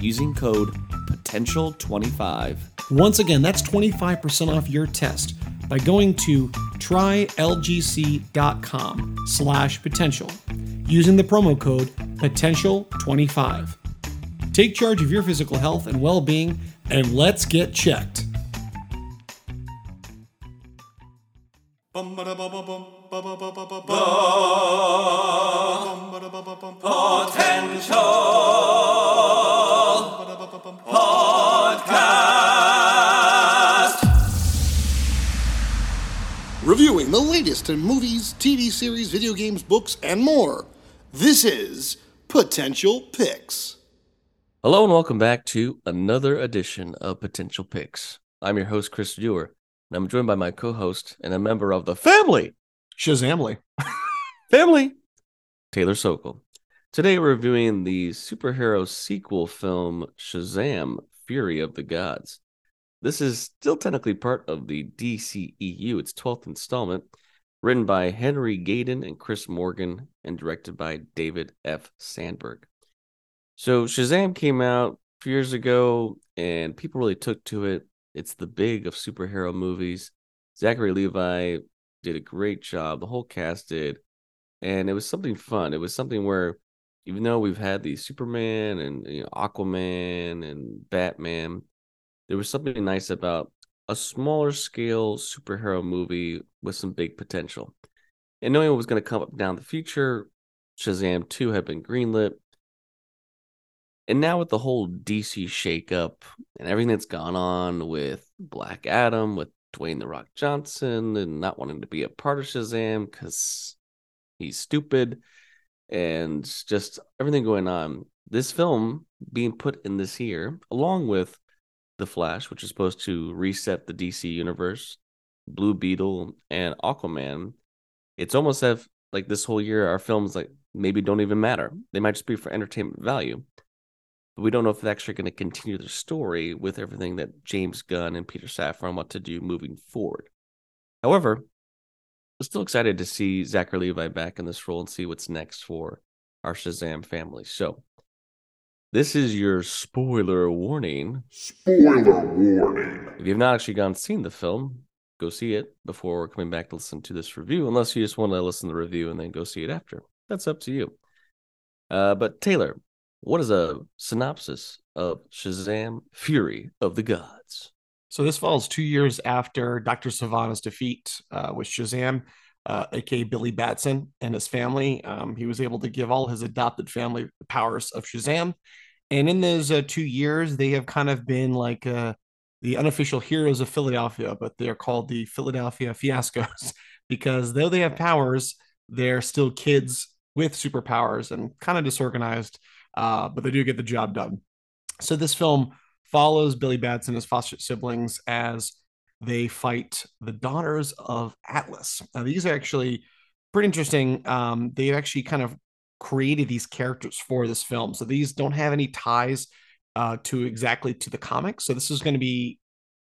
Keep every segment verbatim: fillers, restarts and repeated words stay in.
using code potential twenty-five. Once again, that's twenty-five percent off your test by going to try l g c dot com slash potential using the promo code potential twenty-five. Take charge of your physical health and well-being, and let's get checked. Potential Podcast. Reviewing the latest in movies, T V series, video games, books, and more. This is Potential Picks. Hello and welcome back to another edition of Potential Picks. I'm your host, Chris Dewar, and I'm joined by my co-host and a member of the family, Shazamly, family, Taylor Sokol. Today we're reviewing the superhero sequel film Shazam: Fury of the Gods. This is still technically part of the D C E U, its twelfth installment, written by Henry Gayden and Chris Morgan, and directed by David F. Sandberg. So Shazam came out a few years ago, and people really took to it. It's the big of superhero movies. Zachary Levi did a great job. The whole cast did. And it was something fun. It was something where, even though we've had the Superman and, you know, Aquaman and Batman, there was something nice about a smaller scale superhero movie with some big potential. And knowing what was going to come up down the future, Shazam two had been greenlit. And now with the whole D C shakeup and everything that's gone on with Black Adam, with Dwayne The Rock Johnson and not wanting to be a part of Shazam because he's stupid, and just everything going on, this film being put in this year, along with The Flash, which is supposed to reset the D C universe, Blue Beetle, and Aquaman, it's almost as if, like, this whole year our films, like, maybe don't even matter. They might just be for entertainment value. But we don't know if they're actually going to continue the story with everything that James Gunn and Peter Safran want to do moving forward. However, I'm still excited to see Zachary Levi back in this role and see what's next for our Shazam family. So this is your spoiler warning. Spoiler warning. If you've not actually gone and seen the film, go see it before coming back to listen to this review, unless you just want to listen to the review and then go see it after. That's up to you. Uh, but Taylor, what is a synopsis of Shazam: Fury of the Gods? So this follows two years after Doctor Savannah's defeat uh, with Shazam, uh, a k a. Billy Batson and his family. Um, he was able to give all his adopted family the powers of Shazam. And in those uh, two years, they have kind of been like uh, the unofficial heroes of Philadelphia, but they're called the Philadelphia Fiascos because though they have powers, they're still kids with superpowers and kind of disorganized. Uh, but they do get the job done. So this film follows Billy Batson and his foster siblings as they fight the Daughters of Atlas. Now, these are actually pretty interesting. Um, they've actually kind of created these characters for this film. So these don't have any ties uh, to exactly to the comics. So this is going to be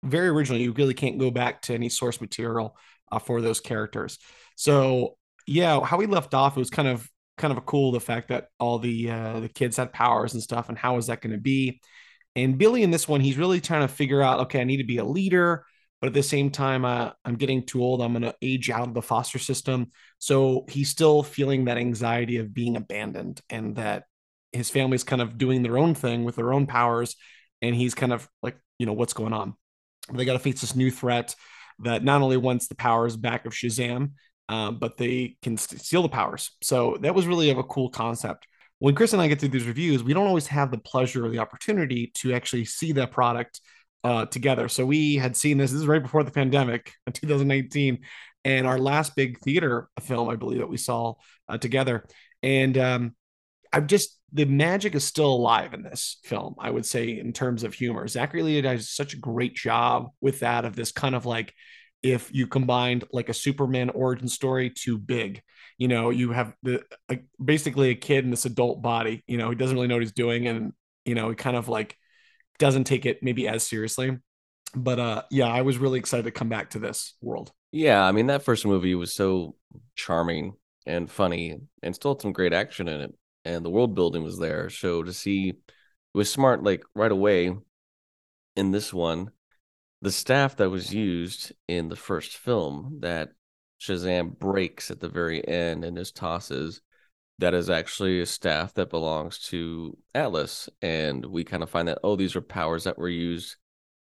very original. You really can't go back to any source material uh, for those characters. So, yeah, how we left off, it was kind of kind of a cool, the fact that all the uh, the kids had powers and stuff, and how is that going to be? And Billy in this one, he's really trying to figure out, okay, I need to be a leader, but at the same time, uh, I'm getting too old. I'm going to age out of the foster system. So he's still feeling that anxiety of being abandoned, and that his family's kind of doing their own thing with their own powers, and he's kind of like, you know, what's going on? They got to face this new threat that not only wants the powers back of Shazam, um, but they can steal the powers. So that was really a cool concept. When Chris and I get through these reviews, we don't always have the pleasure or the opportunity to actually see that product uh, together. So we had seen this. This is right before the pandemic in two thousand nineteen. And our last big theater film, I believe, that we saw uh, together. And um, I've just, the magic is still alive in this film, I would say, in terms of humor. Zachary Levi does such a great job with that, of this kind of like, if you combined like a Superman origin story to Big, you know, you have the uh, basically a kid in this adult body, you know, he doesn't really know what he's doing. And, you know, he kind of like doesn't take it maybe as seriously. But uh, yeah, I was really excited to come back to this world. Yeah, I mean, that first movie was so charming and funny and still had some great action in it. And the world building was there. So to see, it was smart, like right away in this one, the staff that was used in the first film that Shazam breaks at the very end and just tosses, that is actually a staff that belongs to Atlas. And we kind of find that, oh, these are powers that were used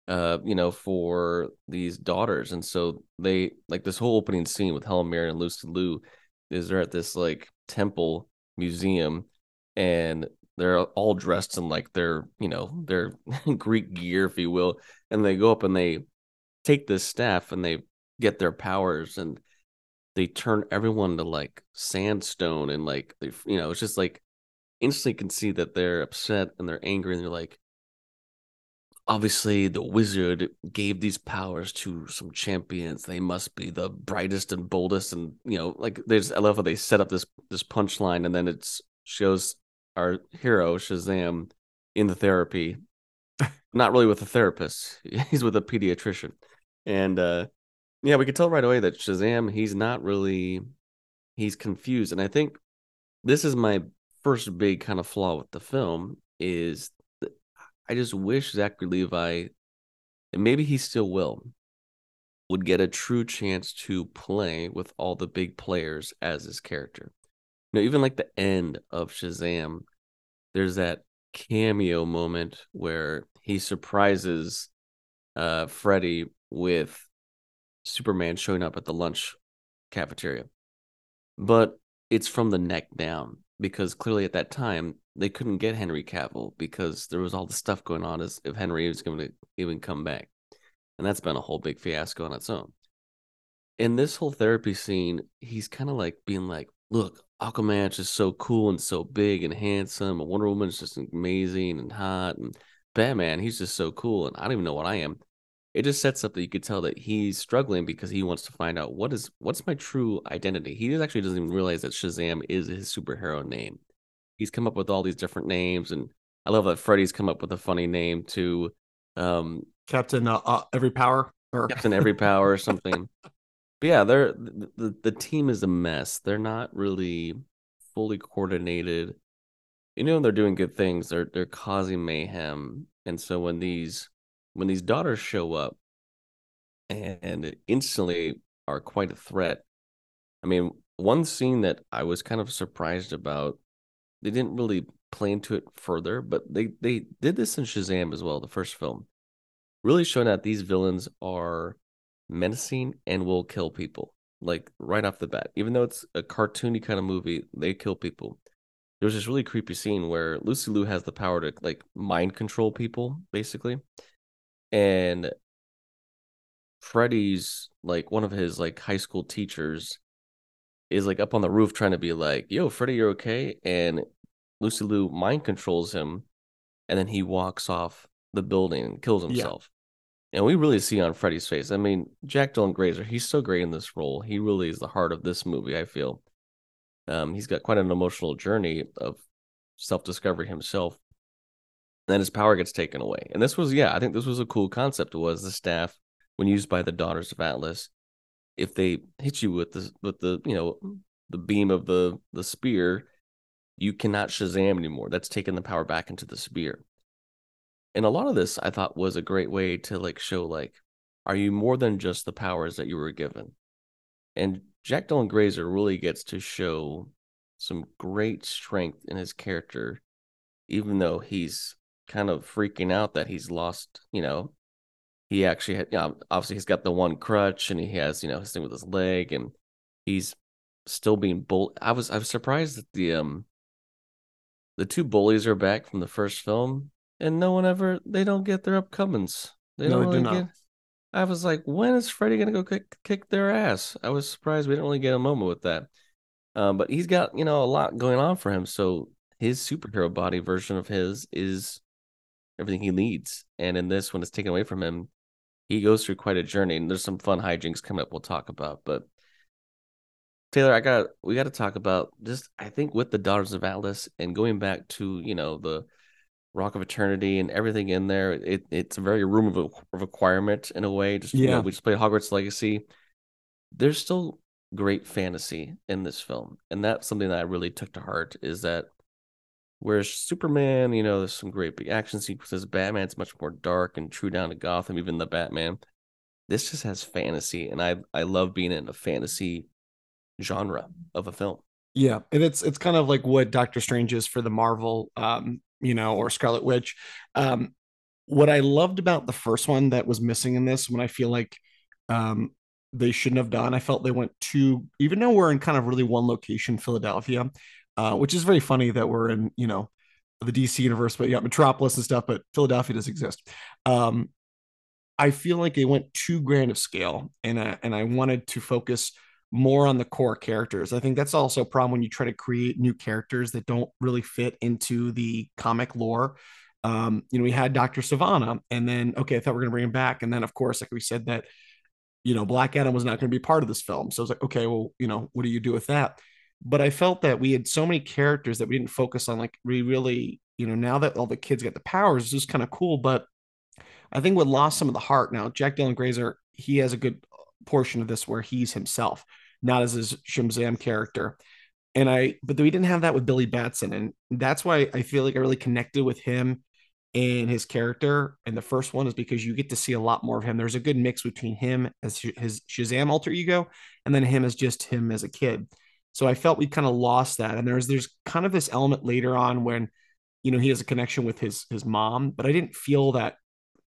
Uh, you know, for these daughters. And so they, like this whole opening scene with Helen Mirren and Lucy Liu, is they're at this like temple museum, and they're all dressed in like their, you know, their Greek gear, if you will. And they go up and they take this staff and they get their powers, and they turn everyone to like sandstone, and like, they, you know, it's just like instantly can see that they're upset and they're angry, and they're like, obviously, the wizard gave these powers to some champions. They must be the brightest and boldest, and you know, like there's. I love how they set up this this punchline, and then it shows our hero Shazam in the therapy, not really with a therapist. He's with a pediatrician, and uh, yeah, we could tell right away that Shazam, he's not really, he's confused. And I think this is my first big kind of flaw with the film is, I just wish Zachary Levi, and maybe he still will, would get a true chance to play with all the big players as his character. You know, even like the end of Shazam, there's that cameo moment where he surprises uh, Freddy with Superman showing up at the lunch cafeteria. But it's from the neck down, because clearly at that time, they couldn't get Henry Cavill because there was all the stuff going on as if Henry was going to even come back. And that's been a whole big fiasco on its own. In this whole therapy scene, he's kind of like being like, look, Aquaman's just so cool and so big and handsome, and Wonder Woman's just amazing and hot, and Batman, he's just so cool, and I don't even know what I am. It just sets up that you could tell that he's struggling because he wants to find out what is what's my true identity. He actually doesn't even realize that Shazam is his superhero name. He's come up with all these different names, and I love that Freddy's come up with a funny name too. Um, Captain uh, uh, Every Power, or Captain Every Power, or something. But yeah, they're the the team is a mess. They're not really fully coordinated. You know, they're doing good things. They're they're causing mayhem, and so when these when these daughters show up, and instantly are quite a threat. I mean, one scene that I was kind of surprised about. They didn't really play into it further, but they, they did this in Shazam as well, the first film. Really showing that these villains are menacing and will kill people, like right off the bat. Even though it's a cartoony kind of movie, they kill people. There was this really creepy scene where Lucy Liu has the power to like mind control people, basically. And Freddy's, like one of his like high school teachers, is like up on the roof trying to be like, yo, Freddy, you're okay? And Lucy Liu mind controls him, and then he walks off the building and kills himself. Yeah. And we really see on Freddy's face. I mean, Jack Dylan Grazer, he's so great in this role. He really is the heart of this movie, I feel. Um, he's got quite an emotional journey of self-discovery himself. And then his power gets taken away. And this was, yeah, I think this was a cool concept. It was the staff, when used by the Daughters of Atlas, if they hit you with the with the you know the beam of the the spear, you cannot Shazam anymore. That's taking the power back into the spear. And a lot of this I thought was a great way to like show like, are you more than just the powers that you were given? And Jack Dylan Grazer really gets to show some great strength in his character, even though he's kind of freaking out that he's lost, you know, he actually had, you know, obviously he's got the one crutch and he has, you know, his thing with his leg and he's still being bullied. I was, I was surprised that the, um, the two bullies are back from the first film and no one ever, they don't get their upcomings. They no, don't really do not. Get, I was like, when is Freddy going to go kick, kick their ass? I was surprised we didn't really get a moment with that. Um, but he's got, you know, a lot going on for him. So his superhero body version of his is everything he needs. And in this, when it's taken away from him, he goes through quite a journey. And there's some fun hijinks coming up we'll talk about. But Taylor, I got we got to talk about just, I think, with the Daughters of Atlas and going back to, you know, the Rock of Eternity and everything in there, it it's a very room of a requirement in a way. Just, yeah. You know, we just played Hogwarts Legacy. There's still great fantasy in this film. And that's something that I really took to heart is that whereas Superman, you know, there's some great big action sequences. Batman's much more dark and true down to Gotham, even the Batman. This just has fantasy. And I I love being in a fantasy genre of a film. Yeah, and it's it's kind of like what Doctor Strange is for the Marvel, um, you know, or Scarlet Witch. Um, what I loved about the first one that was missing in this, when I feel like um, they shouldn't have done, I felt they went to, even though we're in kind of really one location, Philadelphia, uh, which is very funny that we're in, you know, the D C universe, but you got Metropolis and stuff, but Philadelphia does exist. Um, I feel like they went too grand of scale, and I, and I wanted to focus more on the core characters. I think that's also a problem when you try to create new characters that don't really fit into the comic lore. Um, you know, we had Doctor Savannah, and then, okay, I thought we were going to bring him back. And then, of course, like we said that, you know, Black Adam was not going to be part of this film. So I was like, okay, well, you know, what do you do with that? But I felt that we had so many characters that we didn't focus on. Like, we really, you know, now that all the kids got the powers, it's just kind of cool. But I think what lost some of the heart now, Jack Dylan Grazer, he has a good portion of this where he's himself, not as his Shazam character. And I, but we didn't have that with Billy Batson. And that's why I feel like I really connected with him and his character. And the first one is because you get to see a lot more of him. There's a good mix between him as his Shazam alter ego and then him as just him as a kid. So I felt we kind of lost that. And there's, there's kind of this element later on when, you know, he has a connection with his, his mom, but I didn't feel that,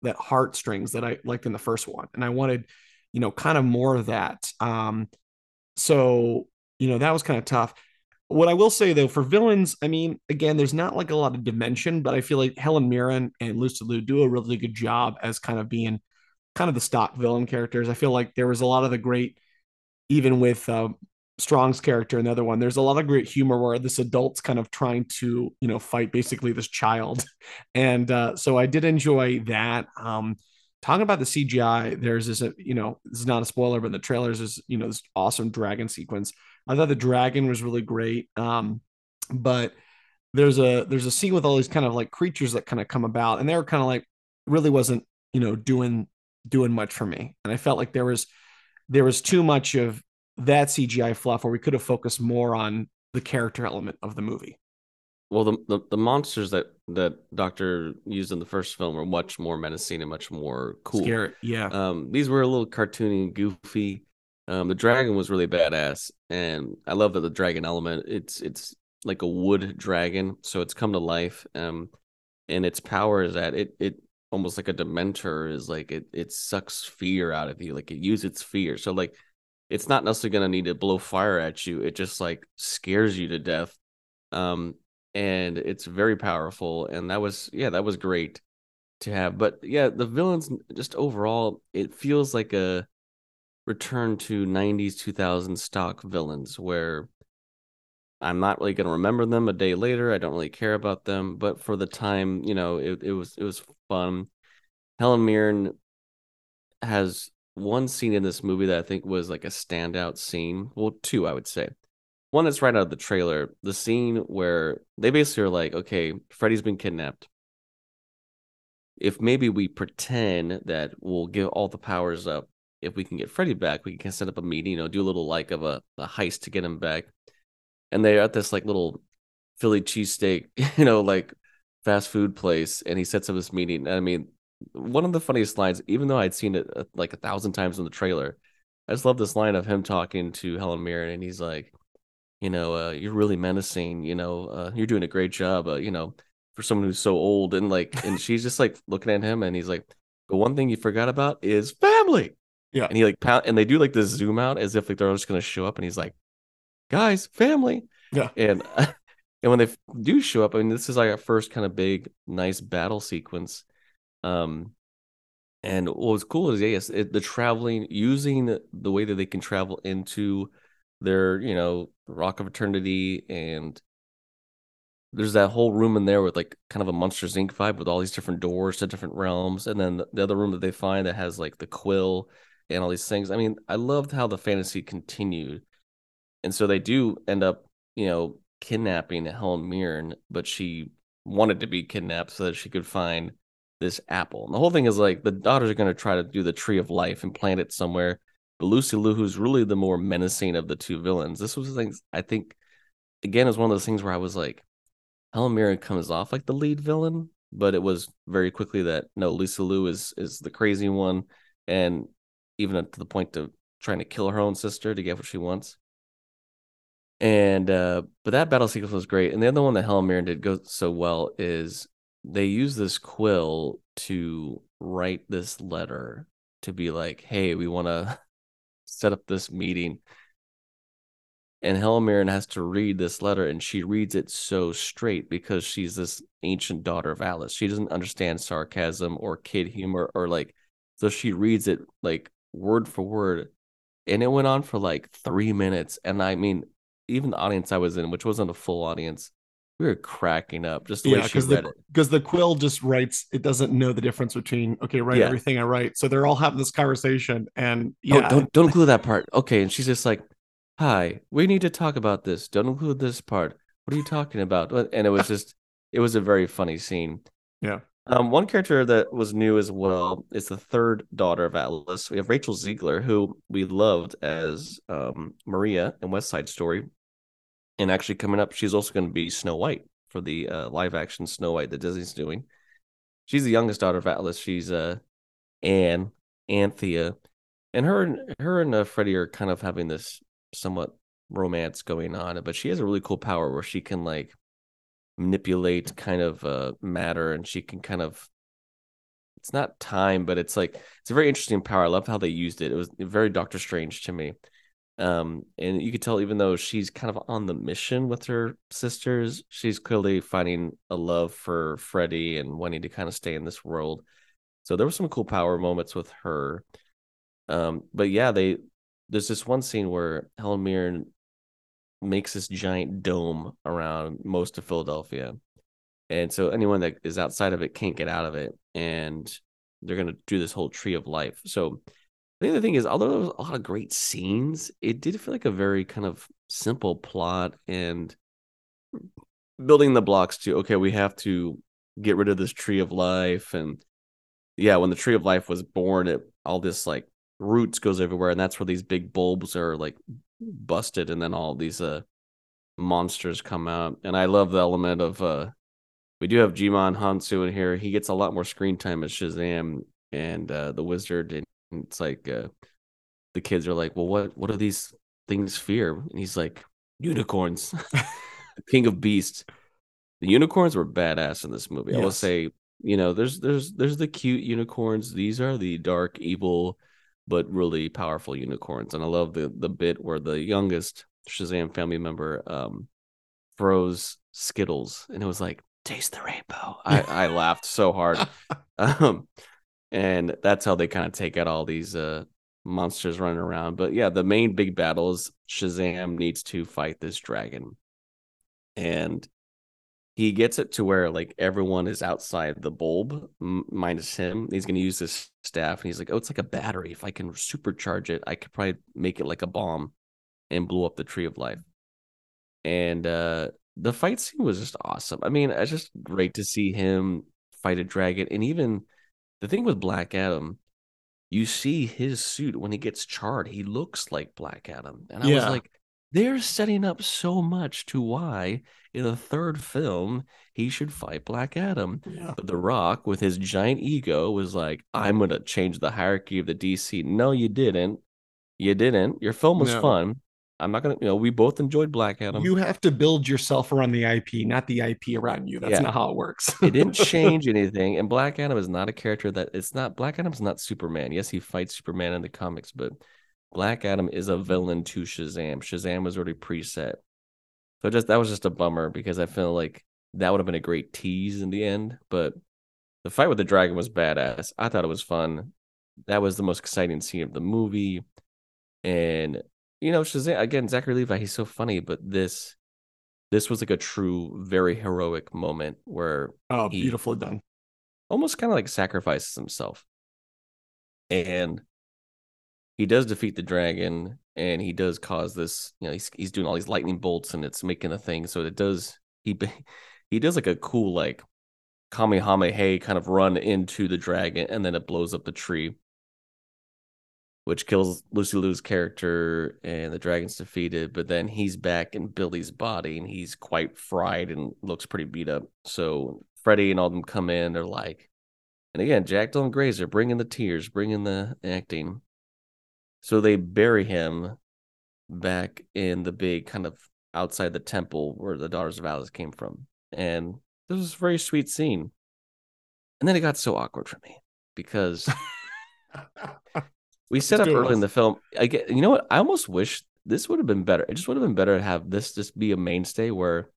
that heartstrings that I liked in the first one. And I wanted, you know, kind of more of that. Um, so, you know, that was kind of tough. What I will say, though, for villains, I mean, again, there's not like a lot of dimension, but I feel like Helen Mirren and Lucy Liu do a really good job as kind of being kind of the stock villain characters. I feel like there was a lot of the great, even with uh, Strong's character, another one, there's a lot of great humor where this adult's kind of trying to, you know, fight basically this child. And uh, so I did enjoy that. Um, Talking about the C G I, there's this, you know, this is not a spoiler, but in the trailers is, you know, this awesome dragon sequence. I thought the dragon was really great. Um, but there's a, there's a scene with all these kind of like creatures that kind of come about, and they were kind of like, really wasn't, you know, doing, doing much for me. And I felt like there was, there was too much of that C G I fluff where we could have focused more on the character element of the movie. Well, the, the the monsters that, that Doctor used in the first film were much more menacing and much more cool. Scary, yeah. Um, these were a little cartoony and goofy. Um, the dragon was really badass, and I love that the dragon element. It's it's like a wood dragon, so it's come to life. Um, and its power is that it it almost like a Dementor is like it it sucks fear out of you. Like it uses its fear, so like it's not necessarily gonna need to blow fire at you. It just like scares you to death. Um. And it's very powerful, and that was yeah that was great to have. But yeah, the villains just overall, it feels like a return to nineties two thousands stock villains where I'm not really going to remember them a day later. I don't really care about them, but for the time, you know, it, it was it was fun. Helen Mirren has one scene in this movie that I think was like a standout scene. Well, two, I would say. One that's right out of the trailer, the scene where they basically are like, okay, Freddy's been kidnapped. If maybe we pretend that we'll give all the powers up, if we can get Freddy back, we can set up a meeting, you know, do a little like of a, a heist to get him back. And they're at this like little Philly cheesesteak, you know, like fast food place. And he sets up this meeting. And I mean, one of the funniest lines, even though I'd seen it like a thousand times in the trailer, I just love this line of him talking to Helen Mirren. And he's like, you know, uh, you're really menacing, you know, uh, you're doing a great job. Uh, you know, for someone who's so old, and like, and she's just like looking at him, and he's like, the one thing you forgot about is family. Yeah. And he like pound, and they do like this zoom out as if like they're all just gonna show up, and he's like, guys, family. Yeah. And and when they do show up, I mean, this is like our first kind of big, nice battle sequence. Um, and what was cool is, yes, it, the traveling, using the way that they can travel into their, you know, Rock of Eternity, and there's that whole room in there with like kind of a Monsters Incorporated vibe with all these different doors to different realms, and then the other room that they find that has like the quill and all these things. I mean, I loved how the fantasy continued, and so they do end up, you know, kidnapping Helen Mirren, but she wanted to be kidnapped so that she could find this apple. And the whole thing is like the daughters are going to try to do the Tree of Life and plant it somewhere. But Lucy Liu, who's really the more menacing of the two villains, this was the things I think, again, is one of those things where I was like, Helen Mirren comes off like the lead villain, but it was very quickly that no, Lucy Liu is is the crazy one, and even to the point of trying to kill her own sister to get what she wants. And uh, but that battle sequence was great. And the other one that Helen Mirren did go so well is they use this quill to write this letter to be like, hey, we want to set up this meeting. And Helen Mirren has to read this letter, and she reads it so straight because she's this ancient daughter of Atlas. She doesn't understand sarcasm or kid humor, or like, so she reads it like word for word. And it went on for like three minutes. And I mean, even the audience I was in, which wasn't a full audience, we were cracking up just the yeah, way she read the, it. Because the quill just writes, it doesn't know the difference between, okay, write yeah. everything I write. So they're all having this conversation, and yeah. Oh, don't, don't include that part. Okay. And she's just like, hi, we need to talk about this. Don't include this part. What are you talking about? And it was just, it was a very funny scene. Yeah. Um, one character that was new as well is the third daughter of Atlas. We have Rachel Ziegler, who we loved as um, Maria in West Side Story. And actually coming up, she's also going to be Snow White for the uh, live action Snow White that Disney's doing. She's the youngest daughter of Atlas. She's uh, Anne, Anthea. And her and, her and uh, Freddy are kind of having this somewhat romance going on, but she has a really cool power where she can like manipulate kind of uh matter, and she can kind of, it's not time, but it's like, it's a very interesting power. I love how they used it. It was very Doctor Strange to me. Um and you could tell, even though she's kind of on the mission with her sisters, she's clearly finding a love for Freddy and wanting to kind of stay in this world. So there were some cool power moments with her. Um but yeah, they There's this one scene where Helen Mirren makes this giant dome around most of Philadelphia. And so anyone that is outside of it can't get out of it. And they're going to do this whole Tree of Life. So I think the thing is, although there was a lot of great scenes, it did feel like a very kind of simple plot and building the blocks to, okay, we have to get rid of this Tree of Life. And yeah, when the Tree of Life was born, it all this like roots goes everywhere, and that's where these big bulbs are like busted, and then all these uh monsters come out. And I love the element of uh we do have Jimon Hansu in here. He gets a lot more screen time as Shazam and uh the wizard, and it's like uh the kids are like, well, what what do these things fear? And he's like, unicorns. The king of beasts. The unicorns were badass in this movie. Yes. I will say, you know, there's there's there's the cute unicorns. These are the dark, evil, but really powerful unicorns. And I love the the bit where the youngest Shazam family member um, throws Skittles, and it was like, taste the rainbow. I, I laughed so hard. Um, and that's how they kind of take out all these uh, monsters running around. But yeah, the main big battle is Shazam needs to fight this dragon. And he gets it to where like everyone is outside the bulb m- minus him. He's going to use this staff, and he's like, oh, it's like a battery. If I can supercharge it, I could probably make it like a bomb and blow up the Tree of Life. And uh, the fight scene was just awesome. I mean, it's just great to see him fight a dragon. And even the thing with Black Adam, you see his suit when he gets charred, he looks like Black Adam. And I yeah. was like, they're setting up so much to why in the third film he should fight Black Adam. Yeah. But The Rock, with his giant ego, was like, I'm going to change the hierarchy of the D C. No, you didn't. You didn't. Your film was no. fun. I'm not gonna, you know, we both enjoyed Black Adam. You have to build yourself around the I P, not the I P around you. That's yeah. not how it works. It didn't change anything. And Black Adam is not a character that it's not. Black Adam's not Superman. Yes, he fights Superman in the comics, but Black Adam is a villain to Shazam. Shazam was already preset. So just that was just a bummer because I feel like that would have been a great tease in the end. But the fight with the dragon was badass. I thought it was fun. That was the most exciting scene of the movie. And you know, Shazam, again, Zachary Levi, he's so funny, but this this was like a true, very heroic moment where oh, beautifully done. Almost kind of like sacrifices himself. And he does defeat the dragon, and he does cause this, you know, he's he's doing all these lightning bolts, and it's making a thing, so it does, he he does like a cool, like, Kamehameha kind of run into the dragon, and then it blows up the tree, which kills Lucy Liu's character, and the dragon's defeated. But then he's back in Billy's body, and he's quite fried and looks pretty beat up. So Freddy and all them come in. They're like, and again, Jack Dylan Grazer, bring in the tears, bring in the acting. So they bury him back in the big kind of outside the temple where the Daughters of Atlas came from. And this was a very sweet scene. And then it got so awkward for me because... We set up early in the film. I get, you know what? I almost wish this would have been better. It just would have been better to have this just be a mainstay where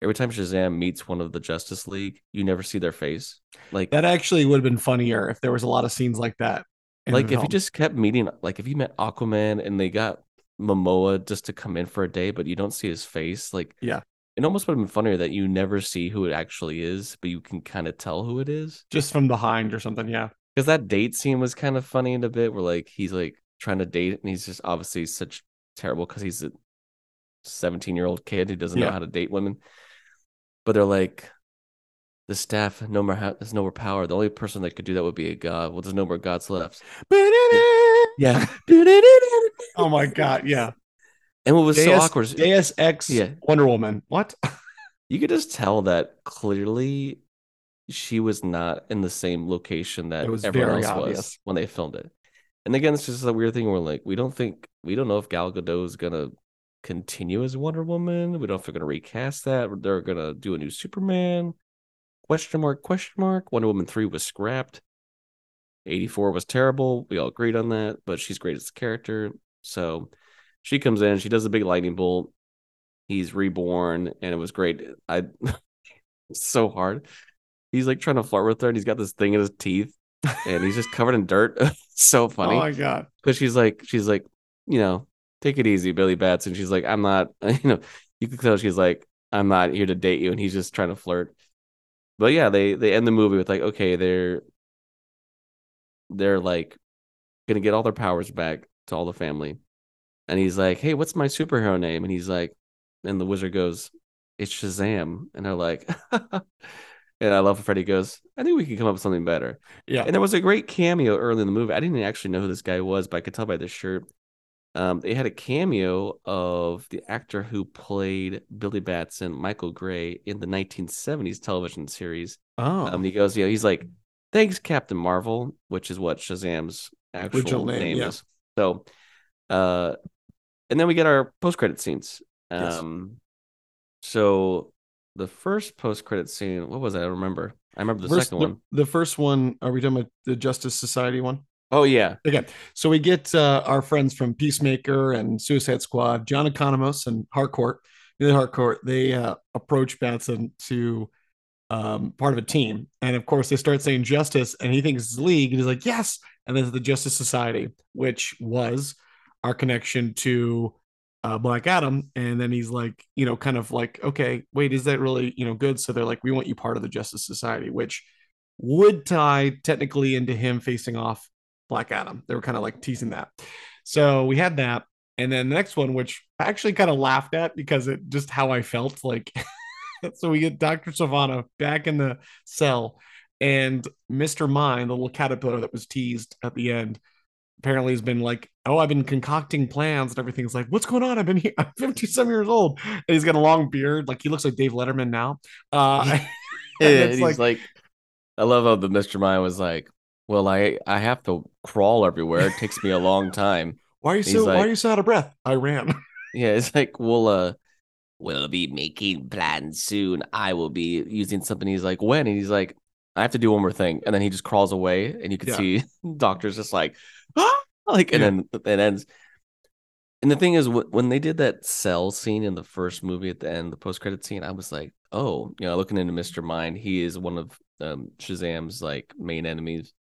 every time Shazam meets one of the Justice League, you never see their face. Like that actually would have been funnier if there was a lot of scenes like that. Like if you just kept meeting, like if you met Aquaman and they got Momoa just to come in for a day, but you don't see his face. Like yeah, it almost would have been funnier that you never see who it actually is, but you can kind of tell who it is just from behind or something. Yeah. Because that date scene was kind of funny in a bit where like he's like trying to date and he's just obviously such terrible because he's a seventeen-year-old kid who doesn't yeah. know how to date women. But they're like, the staff, no more ha- there's no more power. The only person that could do that would be a god. Well, there's no more gods left. Yeah. Oh my god, yeah. And what was Deus, so awkward. Deus Ex yeah. Wonder Woman. What? You could just tell that clearly. She was not in the same location that everyone else was when they filmed it. And again, it's just a weird thing. We're like, we don't think, we don't know if Gal Gadot is going to continue as Wonder Woman. We don't know if they're going to recast that. They're going to do a new Superman. Question mark, question mark. Wonder Woman three was scrapped. eighty-four was terrible. We all agreed on that, but she's great as a character. So she comes in, she does a big lightning bolt. He's reborn, and it was great. I, it's so hard. He's like trying to flirt with her, and he's got this thing in his teeth, and he's just covered in dirt. So funny! Oh my god! Because she's like, she's like, you know, take it easy, Billy Batson. She's like, I'm not, you know, you can tell she's like, I'm not here to date you, and he's just trying to flirt. But yeah, they they end the movie with like, okay, they're they're like gonna get all their powers back to all the family, and he's like, hey, what's my superhero name? And he's like, and the wizard goes, it's Shazam, and they're like. And I love when Freddy goes, I think we can come up with something better. Yeah. And there was a great cameo early in the movie. I didn't actually know who this guy was, but I could tell by the shirt. Um, they had a cameo of the actor who played Billy Batson, Michael Gray, in the nineteen seventies television series. Oh. Um, he goes, you know, he's like, thanks, Captain Marvel, which is what Shazam's actual Rachel name, name yeah. is. So, uh, and then we get our post-credit scenes. Um, yes. So... The first post-credit scene, what was that? I don't remember. I remember the first, second one. The, the first one, are we talking about the Justice Society one? Oh, yeah. Okay. So we get uh, our friends from Peacemaker and Suicide Squad, John Economos and Harcourt. In Harcourt, they uh, approach Batson to um, part of a team. And, of course, they start saying Justice, and he thinks it's League, and he's like, yes! And then the Justice Society, which was our connection to... Uh, Black Adam, and then he's like, you know, kind of like, okay, wait, is that really, you know, good? So they're like, we want you part of the Justice Society, which would tie technically into him facing off Black Adam. They were kind of like teasing that. So we had that, and then the next one, which I actually kind of laughed at because it just how I felt like. So we get Doctor Savannah back in the cell, and Mister Mind, the little caterpillar that was teased at the end, apparently has been like, oh, I've been concocting plans, and everything's like, what's going on? I've been here. I'm fifty-seven years old, and he's got a long beard. Like he looks like Dave Letterman now. Uh, and and he's like, like, I love how the Mister Mind was like, well, I I have to crawl everywhere. It takes me a long time. Why are you so like, Why are you so out of breath? I ran. Yeah, it's like, we'll uh, we'll be making plans soon. I will be using something. He's like, when? And he's like, I have to do one more thing. And then he just crawls away, and you can yeah. see Doctor's just like, ah! like, and yeah. then it ends. And the thing is, when they did that cell scene in the first movie at the end, the post-credit scene, I was like, oh, you know, looking into Mister Mind, he is one of um, Shazam's like main enemies.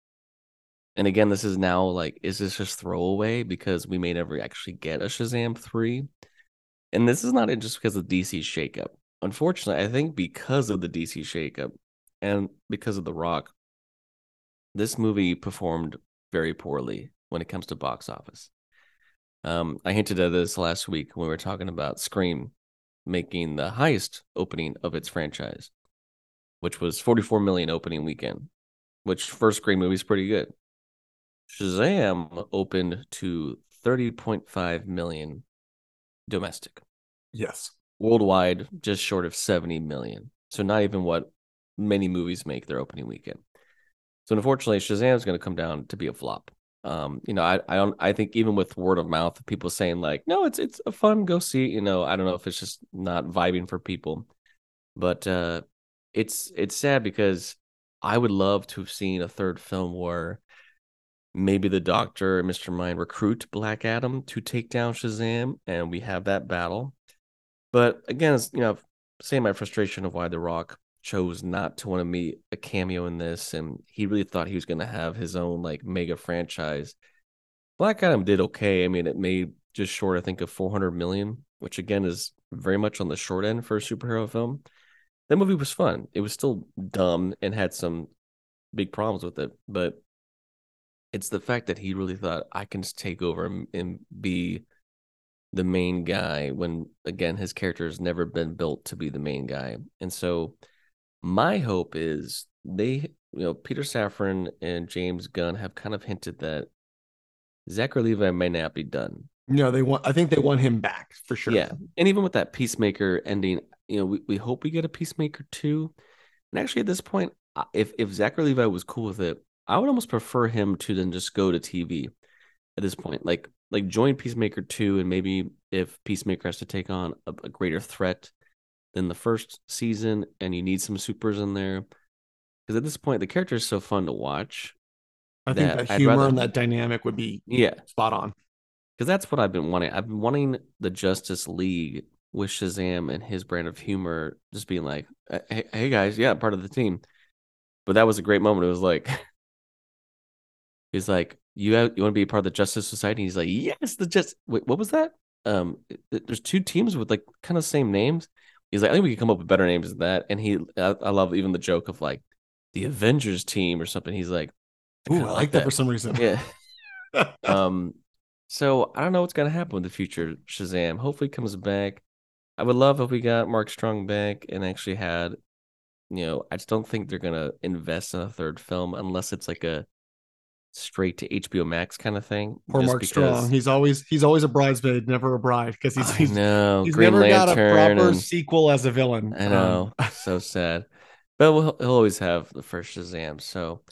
And again, this is now like, is this just throwaway? Because we may never actually get a Shazam three. And this is not just because of the D C shakeup. Unfortunately, I think because of the D C shakeup and because of The Rock, this movie performed very poorly when it comes to box office. Um, I hinted at this last week when we were talking about Scream making the highest opening of its franchise, which was forty-four million opening weekend, which first Scream movie is pretty good. Shazam opened to thirty point five million domestic. Yes. Worldwide, just short of seventy million. So not even what many movies make their opening weekend. So unfortunately, Shazam is going to come down to be a flop. Um, you know, I, I don't. I think even with word of mouth, people saying like, "No, it's it's a fun go see." You know, I don't know if it's just not vibing for people, but uh, it's it's sad because I would love to have seen a third film where maybe the Doctor and Mister Mind recruit Black Adam to take down Shazam, and we have that battle. But again, it's, you know, saying my frustration of why The Rock chose not to want to meet a cameo in this, and he really thought he was going to have his own like mega franchise. Black Adam did okay. I mean, it made just short, I think, of four hundred million, which again is very much on the short end for a superhero film. That movie was fun. It was still dumb and had some big problems with it, but it's the fact that he really thought, I can just take over and, and be the main guy, when again, his character has never been built to be the main guy. And so my hope is they, you know, Peter Safran and James Gunn have kind of hinted that Zachary Levi may not be done. No, they want, I think they want him back for sure. Yeah. And even with that Peacemaker ending, you know, we, we hope we get a Peacemaker two. And actually at this point, if, if Zachary Levi was cool with it, I would almost prefer him to then just go to T V at this point. Like, like join Peacemaker two, and maybe if Peacemaker has to take on a, a greater threat than the first season, and you need some supers in there, because at this point the character is so fun to watch. I think that, that humor rather, and that dynamic would be yeah spot on, because that's what I've been wanting. I've been wanting the Justice League with Shazam and his brand of humor, just being like, "Hey, hey guys, yeah, part of the team." But that was a great moment. It was like, he's like, "You have, you want to be part of the Justice Society?" And he's like, "Yes, the just wait, what was that?" Um, there's two teams with like kind of same names. He's like, I think we can come up with better names than that. And he, I, I love even the joke of like the Avengers team or something. He's like, ooh, I like, like that, that for some reason. Yeah. um. So I don't know what's going to happen with the future Shazam. Hopefully he comes back. I would love if we got Mark Strong back and actually had, you know, I just don't think they're going to invest in a third film unless it's like a straight to H B O Max kind of thing. Or Mark because... Strong. He's always he's always a bridesmaid, never a bride, because he's he's, he's never Lantern got a proper and... sequel as a villain. I know, um... so sad. But we'll, he'll always have the first Shazam. So,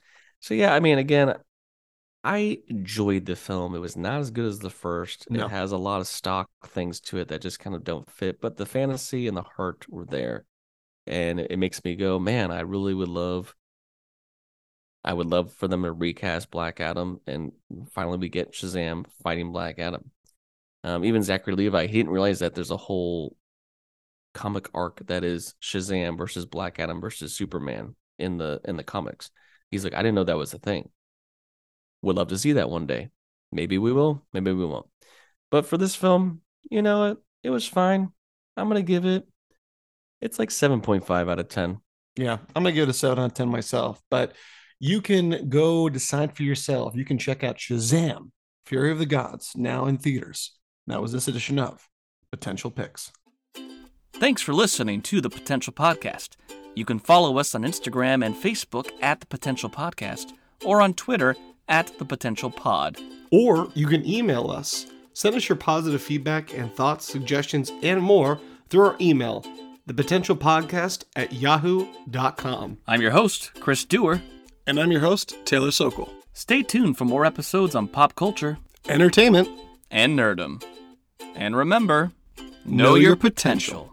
so yeah. I mean, again, I enjoyed the film. It was not as good as the first. No. It has a lot of stock things to it that just kind of don't fit. But the fantasy and the heart were there, and it makes me go, man, I really would love. I would love for them to recast Black Adam, and finally we get Shazam fighting Black Adam. Um, even Zachary Levi, he didn't realize that there's a whole comic arc that is Shazam versus Black Adam versus Superman in the in the comics. He's like, I didn't know that was a thing. Would love to see that one day. Maybe we will, maybe we won't. But for this film, you know, it, it was fine. I'm going to give it, it's like seven point five out of ten. Yeah, I'm going to give it a seven out of ten myself, but... You can go decide for yourself. You can check out Shazam: Fury of the Gods, now in theaters. And that was this edition of Potential Picks. Thanks for listening to the Potential Podcast. You can follow us on Instagram and Facebook at the Potential Podcast, or on Twitter at the Potential Pod. Or you can email us. Send us your positive feedback and thoughts, suggestions, and more through our email, the potential podcast at yahoo dot com. I'm your host, Chris Dewar. And I'm your host, Taylor Sokol. Stay tuned for more episodes on pop culture, entertainment, and nerdom. And remember... Know your potential.